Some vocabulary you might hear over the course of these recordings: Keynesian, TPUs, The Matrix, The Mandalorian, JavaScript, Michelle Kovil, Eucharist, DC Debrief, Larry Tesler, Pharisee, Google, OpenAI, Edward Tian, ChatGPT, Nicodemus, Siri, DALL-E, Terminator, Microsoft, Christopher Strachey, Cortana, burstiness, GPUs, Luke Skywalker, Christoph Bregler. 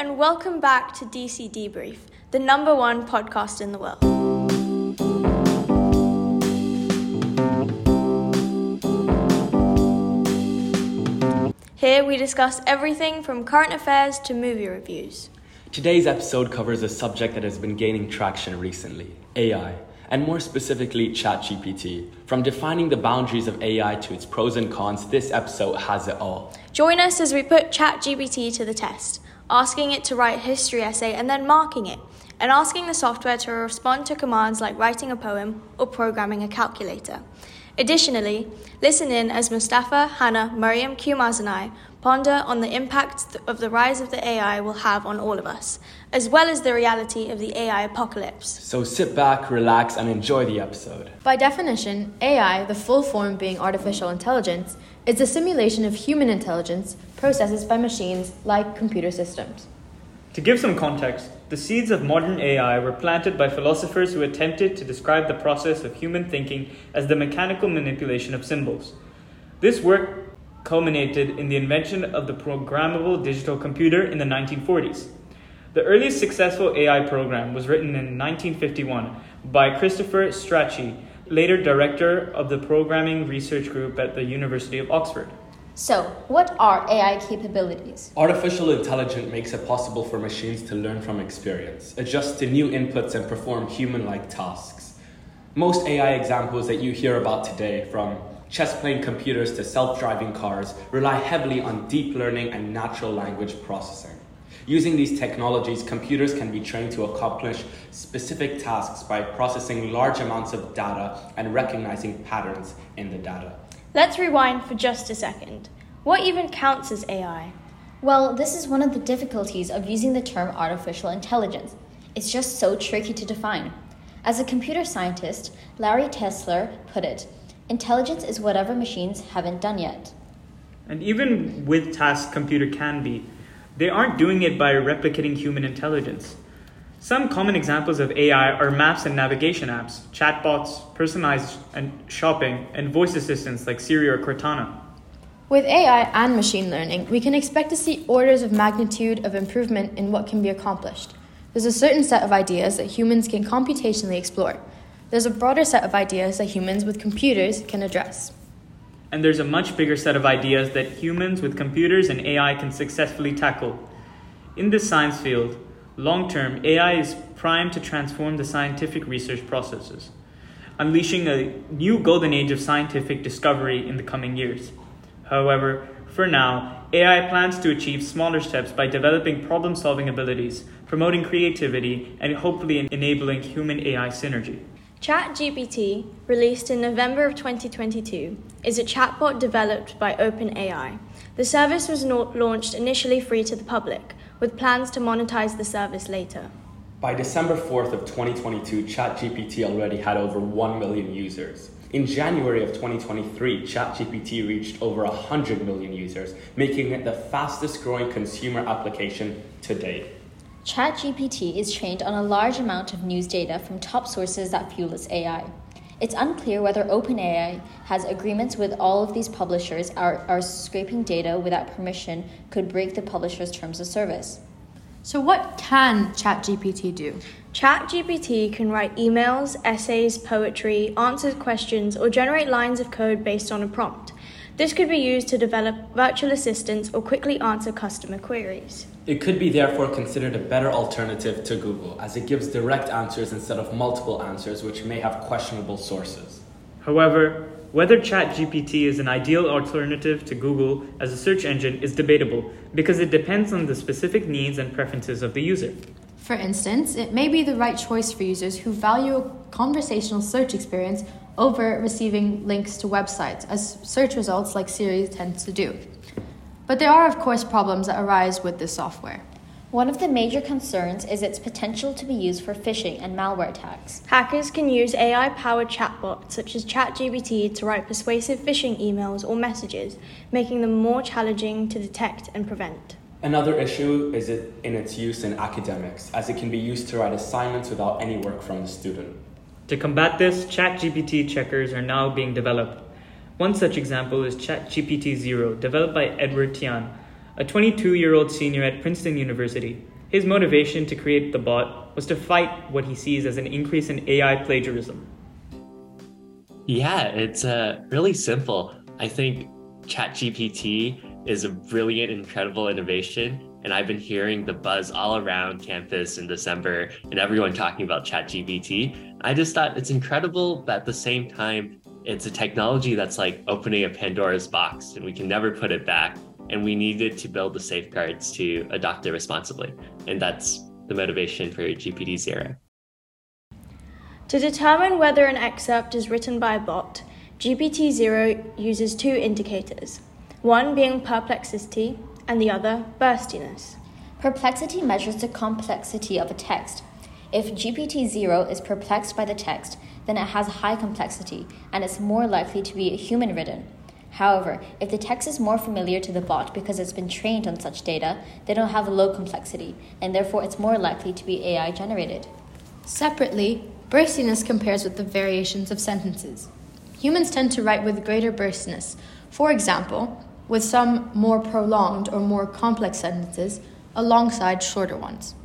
and welcome back to DC Debrief, the number one podcast in the world. Here we discuss everything from current affairs to movie reviews. Today's episode covers a subject that has been gaining traction recently, AI, and more specifically ChatGPT. From defining the boundaries of AI to its pros and cons, this episode has it all. Join us as we put ChatGPT to the test, asking it to write a history essay and then marking it, and asking the software to respond to commands like writing a poem or programming a calculator. Additionally, listen in as Mustafa, Hannah, Miriam, Kumaz and I ponder on the impact of the rise of the AI will have on all of us, as well as the reality of the AI apocalypse. So sit back, relax, and enjoy the episode. By definition, AI, the full form being artificial intelligence, is a simulation of human intelligence processed by machines like computer systems. To give some context, the seeds of modern AI were planted by philosophers who attempted to describe the process of human thinking as the mechanical manipulation of symbols. This work culminated in the invention of the programmable digital computer in the 1940s. The earliest successful AI program was written in 1951 by Christopher Strachey, later director of the Programming Research Group at the University of Oxford. So, what are AI capabilities? Artificial intelligence makes it possible for machines to learn from experience, adjust to new inputs, and perform human-like tasks. Most AI examples that you hear about today, from chess-playing computers to self-driving cars, rely heavily on deep learning and natural language processing. Using these technologies, computers can be trained to accomplish specific tasks by processing large amounts of data and recognizing patterns in the data. Let's rewind for just a second. What even counts as AI? Well, this is one of the difficulties of using the term artificial intelligence. It's just so tricky to define. As a computer scientist, Larry Tesler put it, "Intelligence is whatever machines haven't done yet." And even with tasks computer can be, they aren't doing it by replicating human intelligence. Some common examples of AI are maps and navigation apps, chatbots, personalized and shopping, and voice assistants like Siri or Cortana. With AI and machine learning, we can expect to see orders of magnitude of improvement in what can be accomplished. There's a certain set of ideas that humans can computationally explore. There's a broader set of ideas that humans with computers can address. And there's a much bigger set of ideas that humans with computers and AI can successfully tackle. In this science field, long-term, AI is primed to transform the scientific research processes, unleashing a new golden age of scientific discovery in the coming years. However, for now, AI plans to achieve smaller steps by developing problem-solving abilities, promoting creativity, and hopefully enabling human-AI synergy. ChatGPT, released in November of 2022, is a chatbot developed by OpenAI. The service was launched initially free to the public, with plans to monetize the service later. By December 4th of 2022, ChatGPT already had over 1 million users. In January of 2023, ChatGPT reached over 100 million users, making it the fastest growing consumer application to date. ChatGPT is trained on a large amount of news data from top sources that fuel its AI. It's unclear whether OpenAI has agreements with all of these publishers or scraping data without permission could break the publisher's terms of service. So what can ChatGPT do? ChatGPT can write emails, essays, poetry, answer questions, or generate lines of code based on a prompt. This could be used to develop virtual assistants or quickly answer customer queries. It could be therefore considered a better alternative to Google, as it gives direct answers instead of multiple answers which may have questionable sources. However, whether ChatGPT is an ideal alternative to Google as a search engine is debatable, because it depends on the specific needs and preferences of the user. For instance, it may be the right choice for users who value a conversational search experience over receiving links to websites, as search results like Siri tends to do. But there are, of course, problems that arise with this software. One of the major concerns is its potential to be used for phishing and malware attacks. Hackers can use AI-powered chatbots such as ChatGPT to write persuasive phishing emails or messages, making them more challenging to detect and prevent. Another issue is in its use in academics, as it can be used to write assignments without any work from the student. To combat this, ChatGPT checkers are now being developed. One such example is ChatGPTZero, developed by Edward Tian, a 22-year-old senior at Princeton University. His motivation to create the bot was to fight what he sees as an increase in AI plagiarism. Yeah, it's really simple. I think ChatGPT is a brilliant, incredible innovation. And I've been hearing the buzz all around campus in December and everyone talking about ChatGPT. I just thought it's incredible, but at the same time, it's a technology that's like opening a Pandora's box and we can never put it back. And we needed to build the safeguards to adopt it responsibly. And that's the motivation for GPTZero. To determine whether an excerpt is written by a bot, GPTZero uses two indicators, one being perplexity, and the other, burstiness. Perplexity measures the complexity of a text. If GPT-0 is perplexed by the text, then it has high complexity, and it's more likely to be human-ridden. However, if the text is more familiar to the bot because it's been trained on such data, they don't have low complexity, and therefore it's more likely to be AI-generated. Separately, burstiness compares with the variations of sentences. Humans tend to write with greater burstiness. For example, with some more prolonged or more complex sentences alongside shorter ones.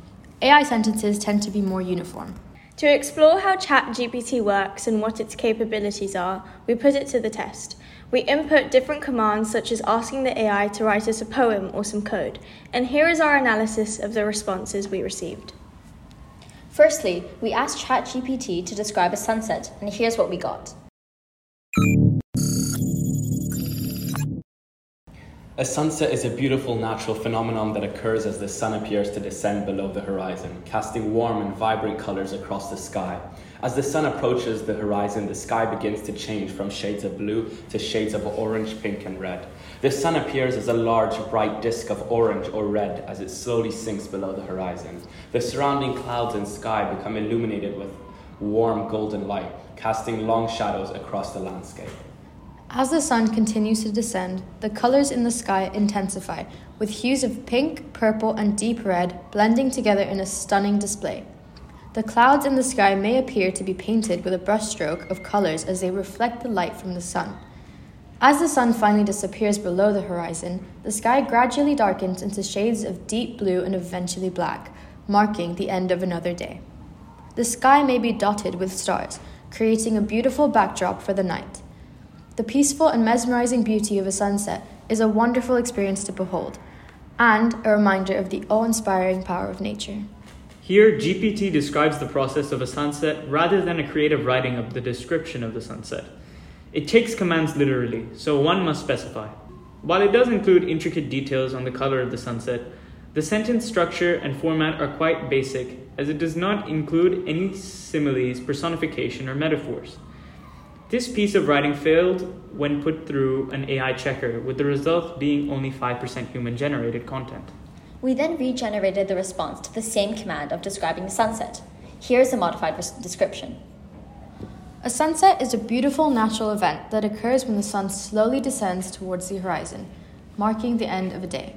AI sentences tend to be more uniform. To explore how ChatGPT works and what its capabilities are, we put it to the test. We input different commands such as asking the AI to write us a poem or some code, and here is our analysis of the responses we received. Firstly, we asked ChatGPT to describe a sunset, and here's what we got. A sunset is a beautiful natural phenomenon that occurs as the sun appears to descend below the horizon, casting warm and vibrant colors across the sky. As the sun approaches the horizon, the sky begins to change from shades of blue to shades of orange, pink, and red. The sun appears as a large, bright disc of orange or red as it slowly sinks below the horizon. The surrounding clouds and sky become illuminated with warm golden light, casting long shadows across the landscape. As the sun continues to descend, the colors in the sky intensify, with hues of pink, purple, and deep red blending together in a stunning display. The clouds in the sky may appear to be painted with a brushstroke of colors as they reflect the light from the sun. As the sun finally disappears below the horizon, the sky gradually darkens into shades of deep blue and eventually black, marking the end of another day. The sky may be dotted with stars, creating a beautiful backdrop for the night. The peaceful and mesmerizing beauty of a sunset is a wonderful experience to behold, and a reminder of the awe-inspiring power of nature. Here, GPT describes the process of a sunset rather than a creative writing of the description of the sunset. It takes commands literally, so one must specify. While it does include intricate details on the color of the sunset, the sentence structure and format are quite basic, as it does not include any similes, personification, or metaphors. This piece of writing failed when put through an AI checker, with the result being only 5% human-generated content. We then regenerated the response to the same command of describing the sunset. Here's a modified description. A sunset is a beautiful natural event that occurs when the sun slowly descends towards the horizon, marking the end of a day.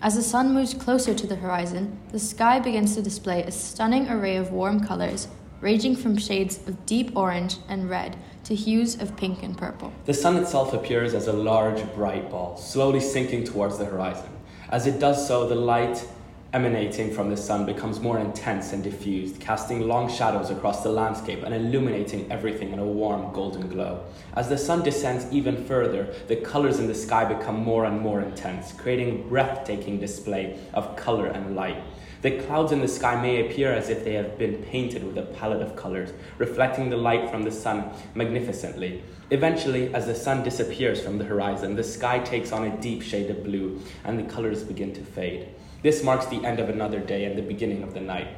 As the sun moves closer to the horizon, the sky begins to display a stunning array of warm colors, ranging from shades of deep orange and red to hues of pink and purple. The sun itself appears as a large, bright ball, slowly sinking towards the horizon. As it does so, the light emanating from the sun becomes more intense and diffused, casting long shadows across the landscape and illuminating everything in a warm, golden glow. As the sun descends even further, the colors in the sky become more and more intense, creating a breathtaking display of color and light. The clouds in the sky may appear as if they have been painted with a palette of colors, reflecting the light from the sun magnificently. Eventually, as the sun disappears from the horizon, the sky takes on a deep shade of blue, and the colors begin to fade. This marks the end of another day and the beginning of the night.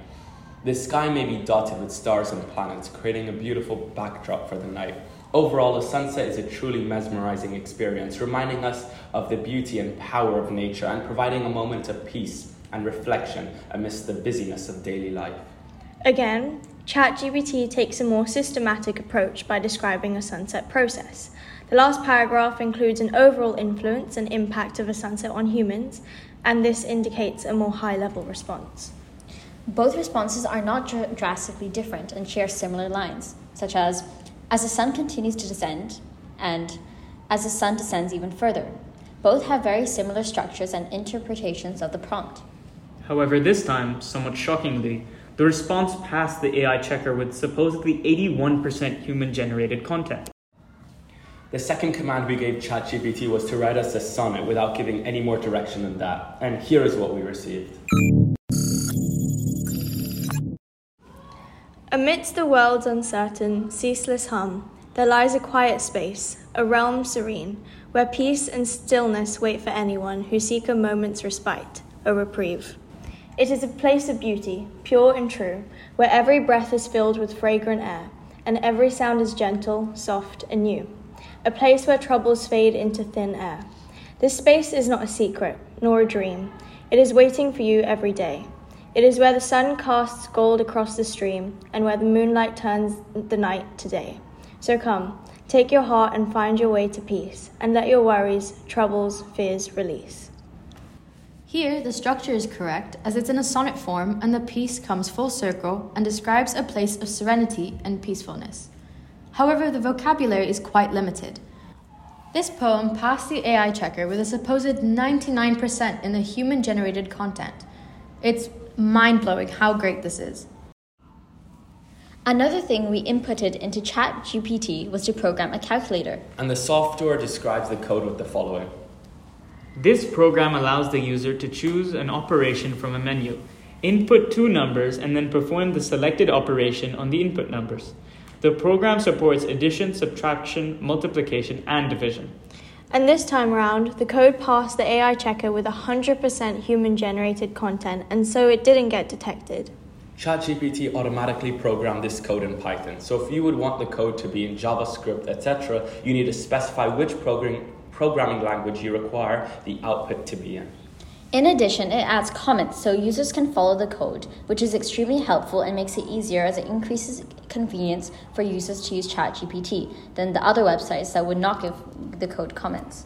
The sky may be dotted with stars and planets, creating a beautiful backdrop for the night. Overall, a sunset is a truly mesmerizing experience, reminding us of the beauty and power of nature and providing a moment of peace and reflection amidst the busyness of daily life. Again, ChatGPT takes a more systematic approach by describing a sunset process. The last paragraph includes an overall influence and impact of a sunset on humans, and this indicates a more high-level response. Both responses are not drastically different and share similar lines, such as the sun continues to descend, and as the sun descends even further. Both have very similar structures and interpretations of the prompt. However, this time, somewhat shockingly, the response passed the AI checker with supposedly 81% human-generated content. The second command we gave ChatGPT was to write us a summit without giving any more direction than that. And here is what we received. Amidst the world's uncertain, ceaseless hum, there lies a quiet space, a realm serene, where peace and stillness wait for anyone who seek a moment's respite, a reprieve. It is a place of beauty, pure and true, where every breath is filled with fragrant air, and every sound is gentle, soft, and new. A place where troubles fade into thin air. This space is not a secret, nor a dream. It is waiting for you every day. It is where the sun casts gold across the stream, and where the moonlight turns the night to day. So come, take your heart and find your way to peace, and let your worries, troubles, fears release. Here, the structure is correct, as it's in a sonnet form, and the piece comes full circle and describes a place of serenity and peacefulness. However, the vocabulary is quite limited. This poem passed the AI checker with a supposed 99% in the human-generated content. It's mind-blowing how great this is. Another thing we inputted into ChatGPT was to program a calculator. And the software describes the code with the following. This program allows the user to choose an operation from a menu, input two numbers, and then perform the selected operation on the input numbers. The program supports addition, subtraction, multiplication, and division. And this time around, the code passed the AI checker with 100% human-generated content, and so it didn't get detected. ChatGPT automatically programmed this code in Python. So if you would want the code to be in JavaScript, etc., you need to specify which programming language you require the output to be in. In addition, it adds comments so users can follow the code, which is extremely helpful and makes it easier as it increases convenience for users to use ChatGPT than the other websites that would not give the code comments.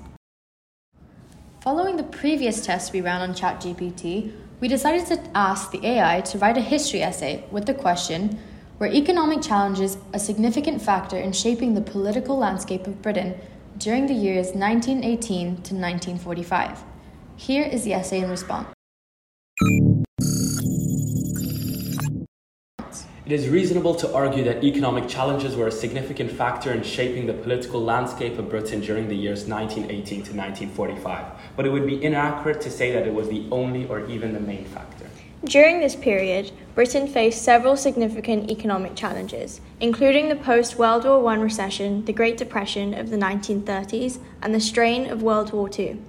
Following the previous test we ran on ChatGPT, we decided to ask the AI to write a history essay with the question, were economic challenges a significant factor in shaping the political landscape of Britain during the years 1918 to 1945? Here is the essay in response. It is reasonable to argue that economic challenges were a significant factor in shaping the political landscape of Britain during the years 1918 to 1945, but it would be inaccurate to say that it was the only or even the main factor. During this period, Britain faced several significant economic challenges, including the post-World War I recession, the Great Depression of the 1930s, and the strain of World War II.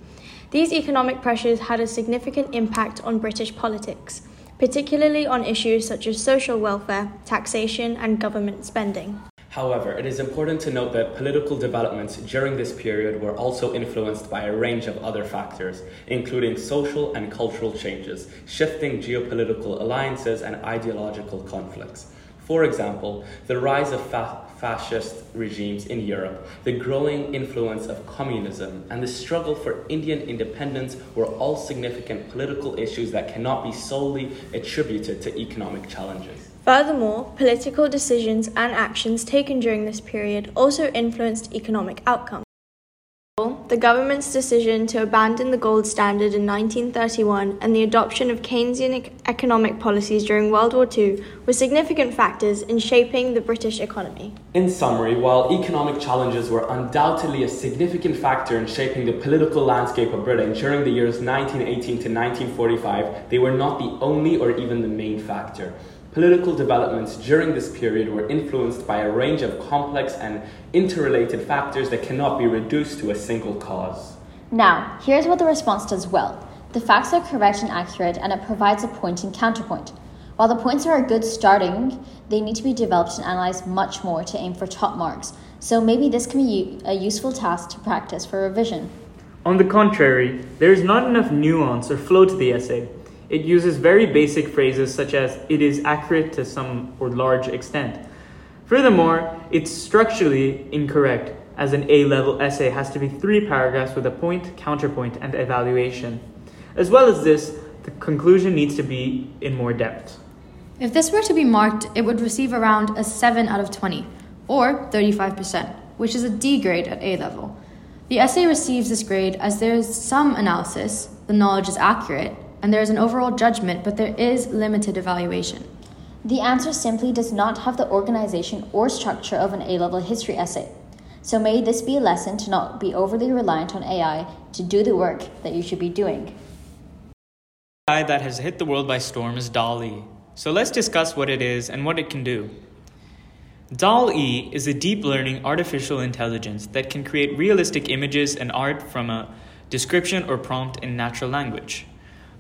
These economic pressures had a significant impact on British politics, particularly on issues such as social welfare, taxation, and government spending. However, it is important to note that political developments during this period were also influenced by a range of other factors, including social and cultural changes, shifting geopolitical alliances, and ideological conflicts. For example, the rise of fascist regimes in Europe, the growing influence of communism, and the struggle for Indian independence were all significant political issues that cannot be solely attributed to economic challenges. Furthermore, political decisions and actions taken during this period also influenced economic outcomes. The government's decision to abandon the gold standard in 1931 and the adoption of Keynesian economic policies during World War II were significant factors in shaping the British economy. In summary, while economic challenges were undoubtedly a significant factor in shaping the political landscape of Britain during the years 1918 to 1945, they were not the only or even the main factor. Political developments during this period were influenced by a range of complex and interrelated factors that cannot be reduced to a single cause. Now, here's what the response does well. The facts are correct and accurate, and it provides a point and counterpoint. While the points are a good starting, they need to be developed and analyzed much more to aim for top marks. So maybe this can be a useful task to practice for revision. On the contrary, there is not enough nuance or flow to the essay. It uses very basic phrases such as, it is accurate to some or large extent. Furthermore, it's structurally incorrect, as an A-level essay has to be 3 paragraphs with a point, counterpoint, and evaluation. As well as this, the conclusion needs to be in more depth. If this were to be marked, it would receive around a 7 out of 20, or 35%, which is a D grade at A-level. The essay receives this grade as there is some analysis, the knowledge is accurate, and there is an overall judgment, but there is limited evaluation. The answer simply does not have the organization or structure of an A-level history essay. So may this be a lesson to not be overly reliant on AI to do the work that you should be doing. AI that has hit the world by storm is DALL-E. So let's discuss what it is and what it can do. DALL-E is a deep learning artificial intelligence that can create realistic images and art from a description or prompt in natural language.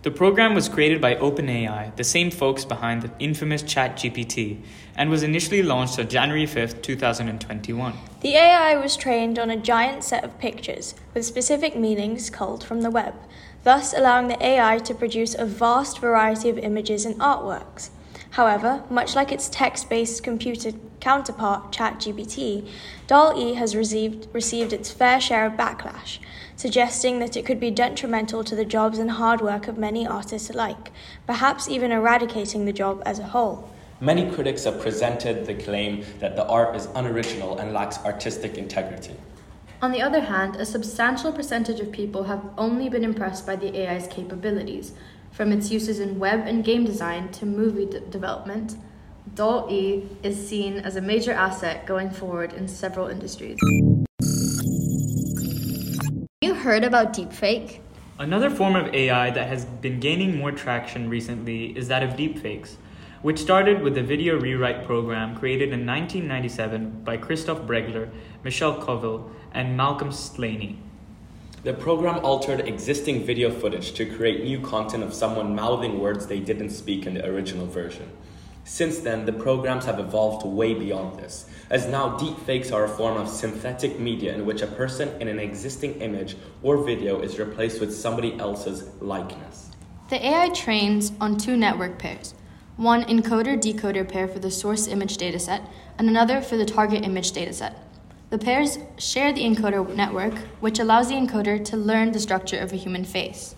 The program was created by OpenAI, the same folks behind the infamous ChatGPT, and was initially launched on January 5th, 2021. The AI was trained on a giant set of pictures with specific meanings culled from the web, thus allowing the AI to produce a vast variety of images and artworks. However, much like its text-based computer counterpart ChatGPT, DALL-E has received its fair share of backlash, suggesting that it could be detrimental to the jobs and hard work of many artists alike, perhaps even eradicating the job as a whole. Many critics have presented the claim that the art is unoriginal and lacks artistic integrity. On the other hand, a substantial percentage of people have only been impressed by the AI's capabilities, from its uses in web and game design to movie development. DALL-E is seen as a major asset going forward in several industries. You heard about deepfake? Another form of AI that has been gaining more traction recently is that of deepfakes, which started with the video rewrite program created in 1997 by Christoph Bregler, Michelle Kovil, and Malcolm Slaney. The program altered existing video footage to create new content of someone mouthing words they didn't speak in the original version. Since then, the programs have evolved way beyond this, as now deepfakes are a form of synthetic media in which a person in an existing image or video is replaced with somebody else's likeness. The AI trains on two network pairs, one encoder-decoder pair for the source image dataset, and another for the target image dataset. The pairs share the encoder network, which allows the encoder to learn the structure of a human face.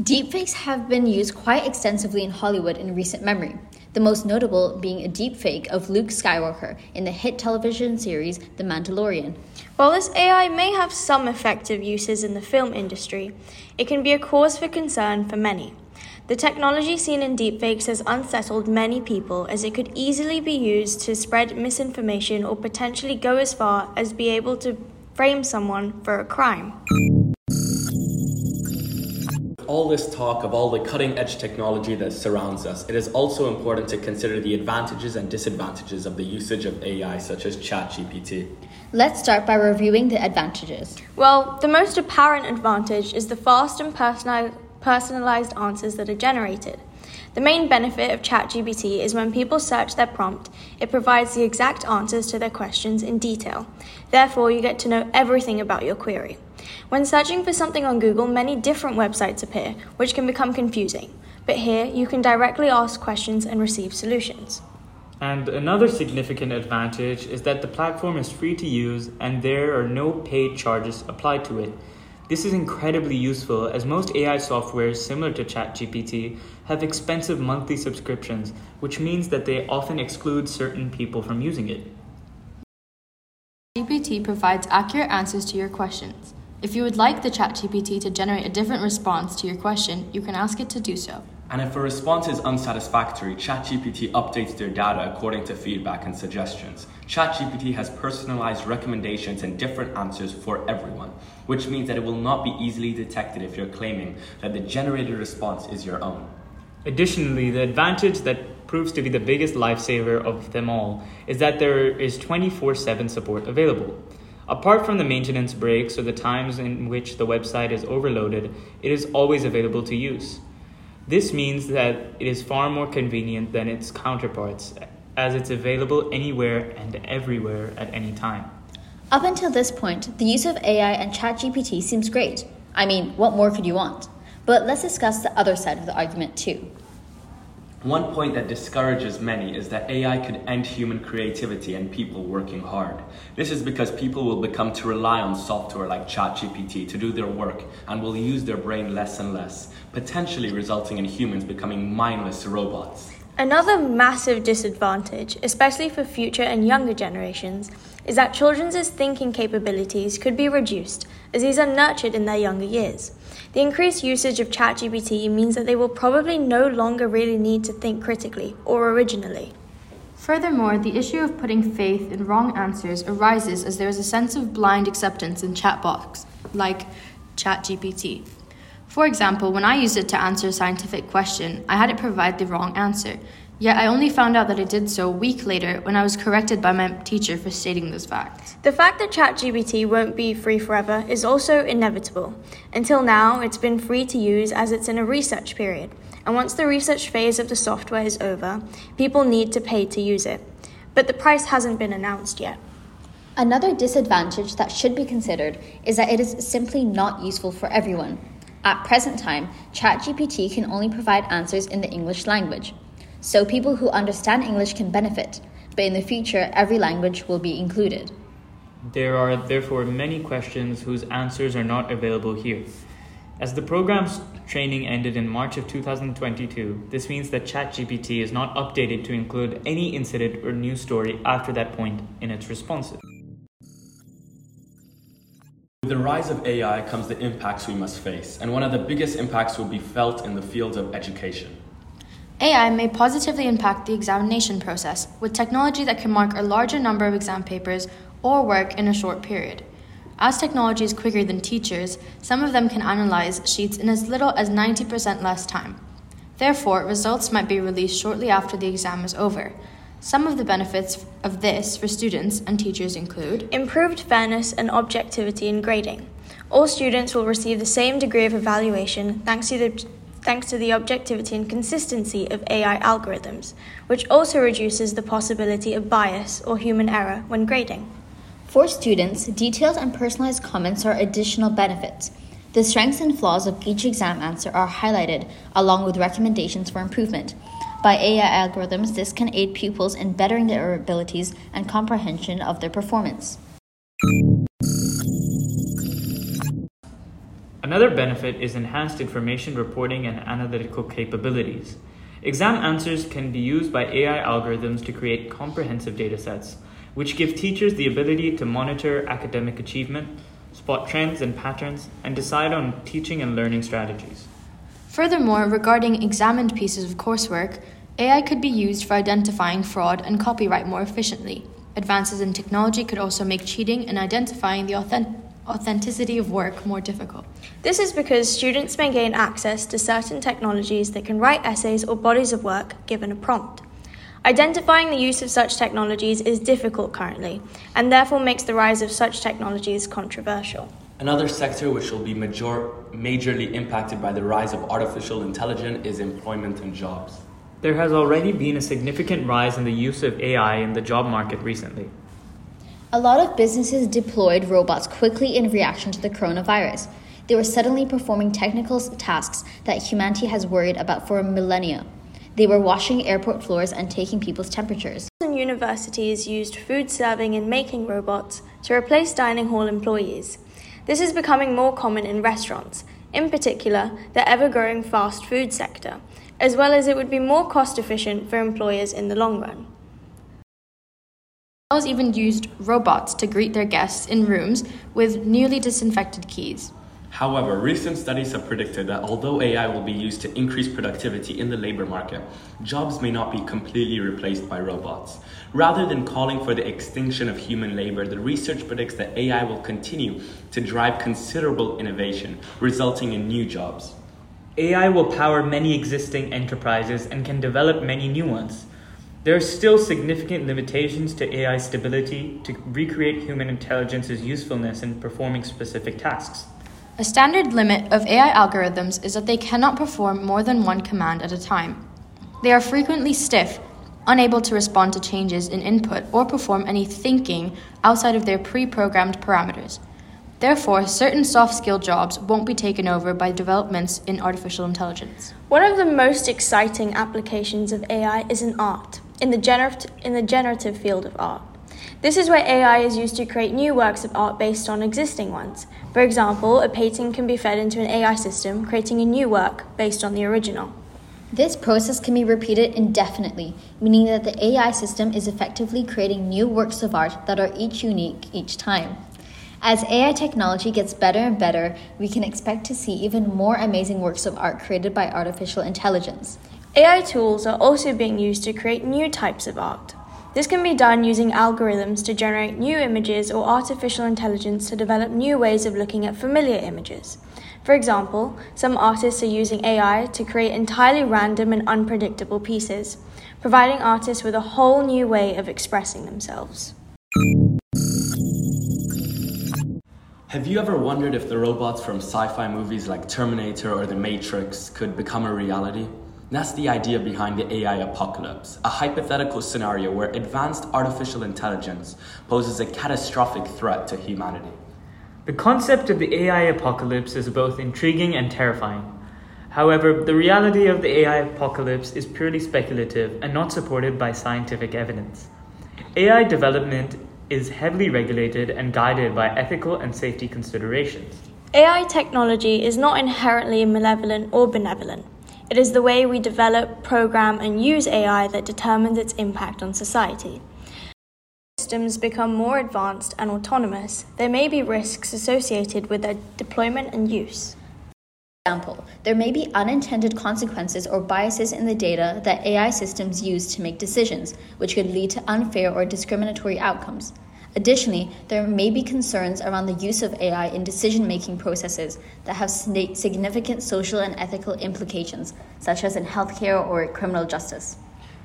Deepfakes have been used quite extensively in Hollywood in recent memory, the most notable being a deepfake of Luke Skywalker in the hit television series The Mandalorian. While this AI may have some effective uses in the film industry, it can be a cause for concern for many. The technology seen in deepfakes has unsettled many people, as it could easily be used to spread misinformation or potentially go as far as be able to frame someone for a crime. With all this talk of all the cutting-edge technology that surrounds us, it is also important to consider the advantages and disadvantages of the usage of AI, such as ChatGPT. Let's start by reviewing the advantages. Well, the most apparent advantage is the fast and personalized answers that are generated. The main benefit of ChatGPT is when people search their prompt, it provides the exact answers to their questions in detail. Therefore, you get to know everything about your query. When searching for something on Google, many different websites appear, which can become confusing. But here, you can directly ask questions and receive solutions. And another significant advantage is that the platform is free to use and there are no paid charges applied to it. This is incredibly useful, as most AI softwares similar to ChatGPT have expensive monthly subscriptions, which means that they often exclude certain people from using it. GPT provides accurate answers to your questions. If you would like the ChatGPT to generate a different response to your question, you can ask it to do so. And if a response is unsatisfactory, ChatGPT updates their data according to feedback and suggestions. ChatGPT has personalized recommendations and different answers for everyone, which means that it will not be easily detected if you're claiming that the generated response is your own. Additionally, the advantage that proves to be the biggest lifesaver of them all is that there is 24/7 support available. Apart from the maintenance breaks or the times in which the website is overloaded, it is always available to use. This means that it is far more convenient than its counterparts, as it's available anywhere and everywhere at any time. Up until this point, the use of AI and ChatGPT seems great. I mean, what more could you want? But let's discuss the other side of the argument too. One point that discourages many is that AI could end human creativity and people working hard. This is because people will become to rely on software like ChatGPT to do their work and will use their brain less and less, potentially resulting in humans becoming mindless robots. Another massive disadvantage, especially for future and younger generations, is that children's thinking capabilities could be reduced, as these are nurtured in their younger years. The increased usage of ChatGPT means that they will probably no longer really need to think critically or originally. Furthermore, the issue of putting faith in wrong answers arises as there is a sense of blind acceptance in chatbots like ChatGPT. For example, when I used it to answer a scientific question, I had it provide the wrong answer, yet I only found out that I did so a week later when I was corrected by my teacher for stating those facts. The fact that ChatGPT won't be free forever is also inevitable. Until now, it's been free to use as it's in a research period, and once the research phase of the software is over, people need to pay to use it. But the price hasn't been announced yet. Another disadvantage that should be considered is that it is simply not useful for everyone. At present time, ChatGPT can only provide answers in the English language, so people who understand English can benefit, but in the future, every language will be included. There are therefore many questions whose answers are not available here. As the program's training ended in March of 2022, this means that ChatGPT is not updated to include any incident or news story after that point in its responses. With the rise of AI comes the impacts we must face, and one of the biggest impacts will be felt in the field of education. AI may positively impact the examination process, with technology that can mark a larger number of exam papers or work in a short period. As technology is quicker than teachers, some of them can analyze sheets in as little as 90% less time. Therefore, results might be released shortly after the exam is over. Some of the benefits of this for students and teachers include improved fairness and objectivity in grading. All students will receive the same degree of evaluation thanks to the objectivity and consistency of AI algorithms, which also reduces the possibility of bias or human error when grading. For students, detailed and personalized comments are additional benefits. The strengths and flaws of each exam answer are highlighted, along with recommendations for improvement. By AI algorithms, this can aid pupils in bettering their abilities and comprehension of their performance. Another benefit is enhanced information reporting and analytical capabilities. Exam answers can be used by AI algorithms to create comprehensive datasets, which give teachers the ability to monitor academic achievement, spot trends and patterns, and decide on teaching and learning strategies. Furthermore, regarding examined pieces of coursework, AI could be used for identifying fraud and copyright more efficiently. Advances in technology could also make cheating and identifying the authenticity of work more difficult. This is because students may gain access to certain technologies that can write essays or bodies of work given a prompt. Identifying the use of such technologies is difficult currently, and therefore makes the rise of such technologies controversial. Another sector which will be majorly impacted by the rise of artificial intelligence is employment and jobs. There has already been a significant rise in the use of AI in the job market recently. A lot of businesses deployed robots quickly in reaction to the coronavirus. They were suddenly performing technical tasks that humanity has worried about for millennia. They were washing airport floors and taking people's temperatures. Some universities used food serving and making robots to replace dining hall employees. This is becoming more common in restaurants, in particular the ever-growing fast food sector, as well as it would be more cost-efficient for employers in the long run. Hotels even used robots to greet their guests in rooms with newly disinfected keys. However, recent studies have predicted that although AI will be used to increase productivity in the labor market, jobs may not be completely replaced by robots. Rather than calling for the extinction of human labor, the research predicts that AI will continue to drive considerable innovation, resulting in new jobs. AI will power many existing enterprises and can develop many new ones. There are still significant limitations to AI's stability to recreate human intelligence's usefulness in performing specific tasks. A standard limit of AI algorithms is that they cannot perform more than one command at a time. They are frequently stiff, unable to respond to changes in input or perform any thinking outside of their pre-programmed parameters. Therefore, certain soft-skill jobs won't be taken over by developments in artificial intelligence. One of the most exciting applications of AI is in art, in the generative field of art. This is where AI is used to create new works of art based on existing ones. For example, a painting can be fed into an AI system, creating a new work based on the original. This process can be repeated indefinitely, meaning that the AI system is effectively creating new works of art that are each unique each time. As AI technology gets better and better, we can expect to see even more amazing works of art created by artificial intelligence. AI tools are also being used to create new types of art. This can be done using algorithms to generate new images or artificial intelligence to develop new ways of looking at familiar images. For example, some artists are using AI to create entirely random and unpredictable pieces, providing artists with a whole new way of expressing themselves. Have you ever wondered if the robots from sci-fi movies like Terminator or The Matrix could become a reality? That's the idea behind the AI apocalypse, a hypothetical scenario where advanced artificial intelligence poses a catastrophic threat to humanity. The concept of the AI apocalypse is both intriguing and terrifying. However, the reality of the AI apocalypse is purely speculative and not supported by scientific evidence. AI development is heavily regulated and guided by ethical and safety considerations. AI technology is not inherently malevolent or benevolent. It is the way we develop, program, and use AI that determines its impact on society. As systems become more advanced and autonomous, there may be risks associated with their deployment and use. For example, there may be unintended consequences or biases in the data that AI systems use to make decisions, which could lead to unfair or discriminatory outcomes. Additionally, there may be concerns around the use of AI in decision-making processes that have significant social and ethical implications, such as in healthcare or criminal justice.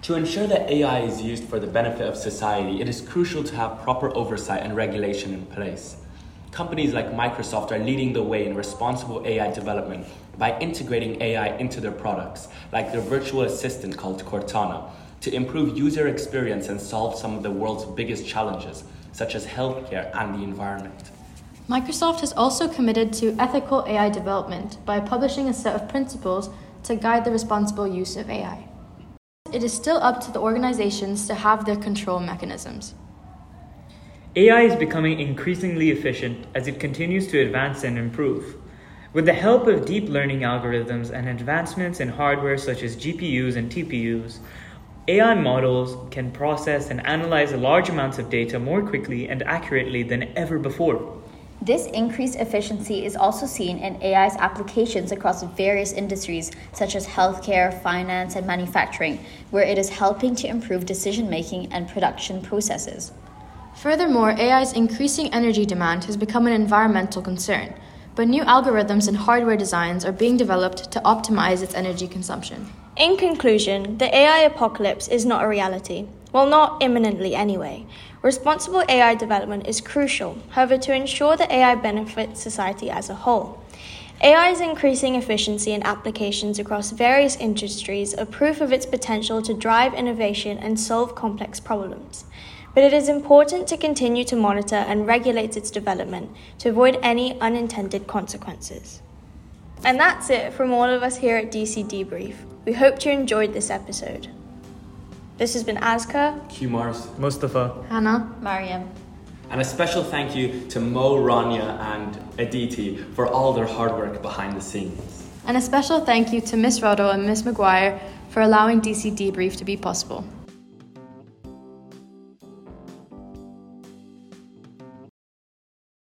To ensure that AI is used for the benefit of society, it is crucial to have proper oversight and regulation in place. Companies like Microsoft are leading the way in responsible AI development by integrating AI into their products, like their virtual assistant called Cortana, to improve user experience and solve some of the world's biggest challenges, such as healthcare and the environment. Microsoft has also committed to ethical AI development by publishing a set of principles to guide the responsible use of AI. It is still up to the organizations to have their control mechanisms. AI is becoming increasingly efficient as it continues to advance and improve. With the help of deep learning algorithms and advancements in hardware such as GPUs and TPUs, AI models can process and analyze large amounts of data more quickly and accurately than ever before. This increased efficiency is also seen in AI's applications across various industries, such as healthcare, finance, and manufacturing, where it is helping to improve decision-making and production processes. Furthermore, AI's increasing energy demand has become an environmental concern, but new algorithms and hardware designs are being developed to optimize its energy consumption. In conclusion, the AI apocalypse is not a reality, well, not imminently anyway. Responsible AI development is crucial, however, to ensure that AI benefits society as a whole. AI's increasing efficiency and applications across various industries are proof of its potential to drive innovation and solve complex problems. But it is important to continue to monitor and regulate its development to avoid any unintended consequences. And that's it from all of us here at DC Debrief. We hope you enjoyed this episode. This has been Azka, Kumars, Mustafa, Hannah, Mariam. And a special thank you to Mo, Rania and Aditi for all their hard work behind the scenes. And a special thank you to Miss Roddo and Miss Maguire for allowing DC Debrief to be possible.